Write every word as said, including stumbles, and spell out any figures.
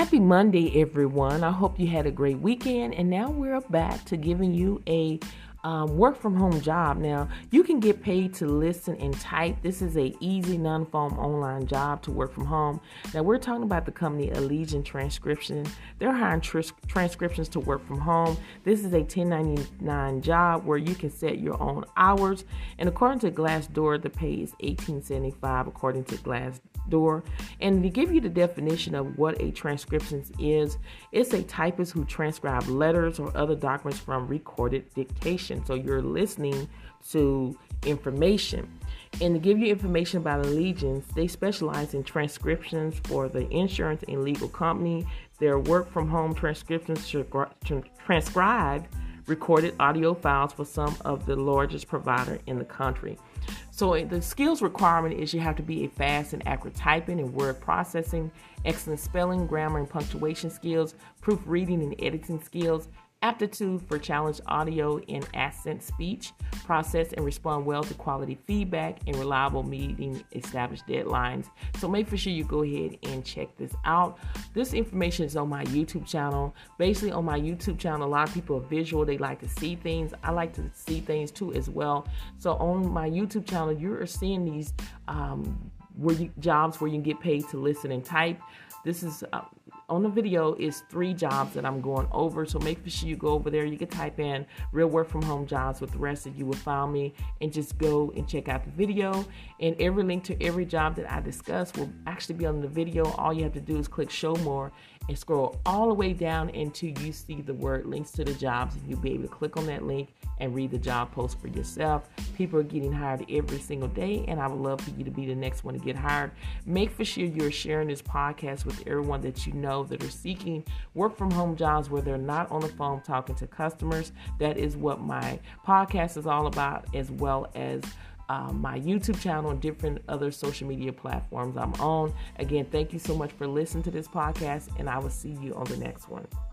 Happy Monday, everyone. I hope you had a great weekend. And now we're back to giving you a um, work from home job. Now, you can get paid to listen and type. This is a easy non-form online job to work from home. Now, we're talking about the company Allegiant Transcription. They're hiring tr- transcriptions to work from home. This is a ten ninety-nine job where you can set your own hours. And according to Glassdoor, the pay is eighteen seventy-five according to Glassdoor. Door. And to give you the definition of what a transcriptionist is, it's a typist who transcribes letters or other documents from recorded dictation. So you're listening to information. And to give you information about Allegiance, they specialize in transcriptions for the insurance and legal company. Their work from home transcriptions transcribe recorded audio files for some of the largest provider in the country. So the skills requirement is you have to be a fast and accurate typing and word processing, excellent spelling, grammar, and punctuation skills, proofreading and editing skills, aptitude for challenge audio and accent speech, process and respond well to quality feedback, and reliable meeting established deadlines. So make for sure you go ahead and check this out. This information is on my YouTube channel. Basically on my YouTube channel, a lot of people are visual. They like to see things. I like to see things too as well. So on my YouTube channel, you're seeing these um, where you, jobs where you can get paid to listen and type. This is... Uh, On the video is three jobs that I'm going over, so make sure you go over there. You can type in real work from home jobs with the rest of you will find me, and just go and check out the video. And every link to every job that I discuss will actually be on the video. All you have to do is click show more and scroll all the way down until you see the word links to the jobs, and you'll be able to click on that link and read the job post for yourself. People are getting hired every single day, and I would love for you to be the next one to get hired. Make for sure you're sharing this podcast with everyone that you know that are seeking work from home jobs where they're not on the phone talking to customers. That is what my podcast is all about, as well as uh, my YouTube channel and different other social media platforms I'm on. Again, thank you so much for listening to this podcast, and I will see you on the next one.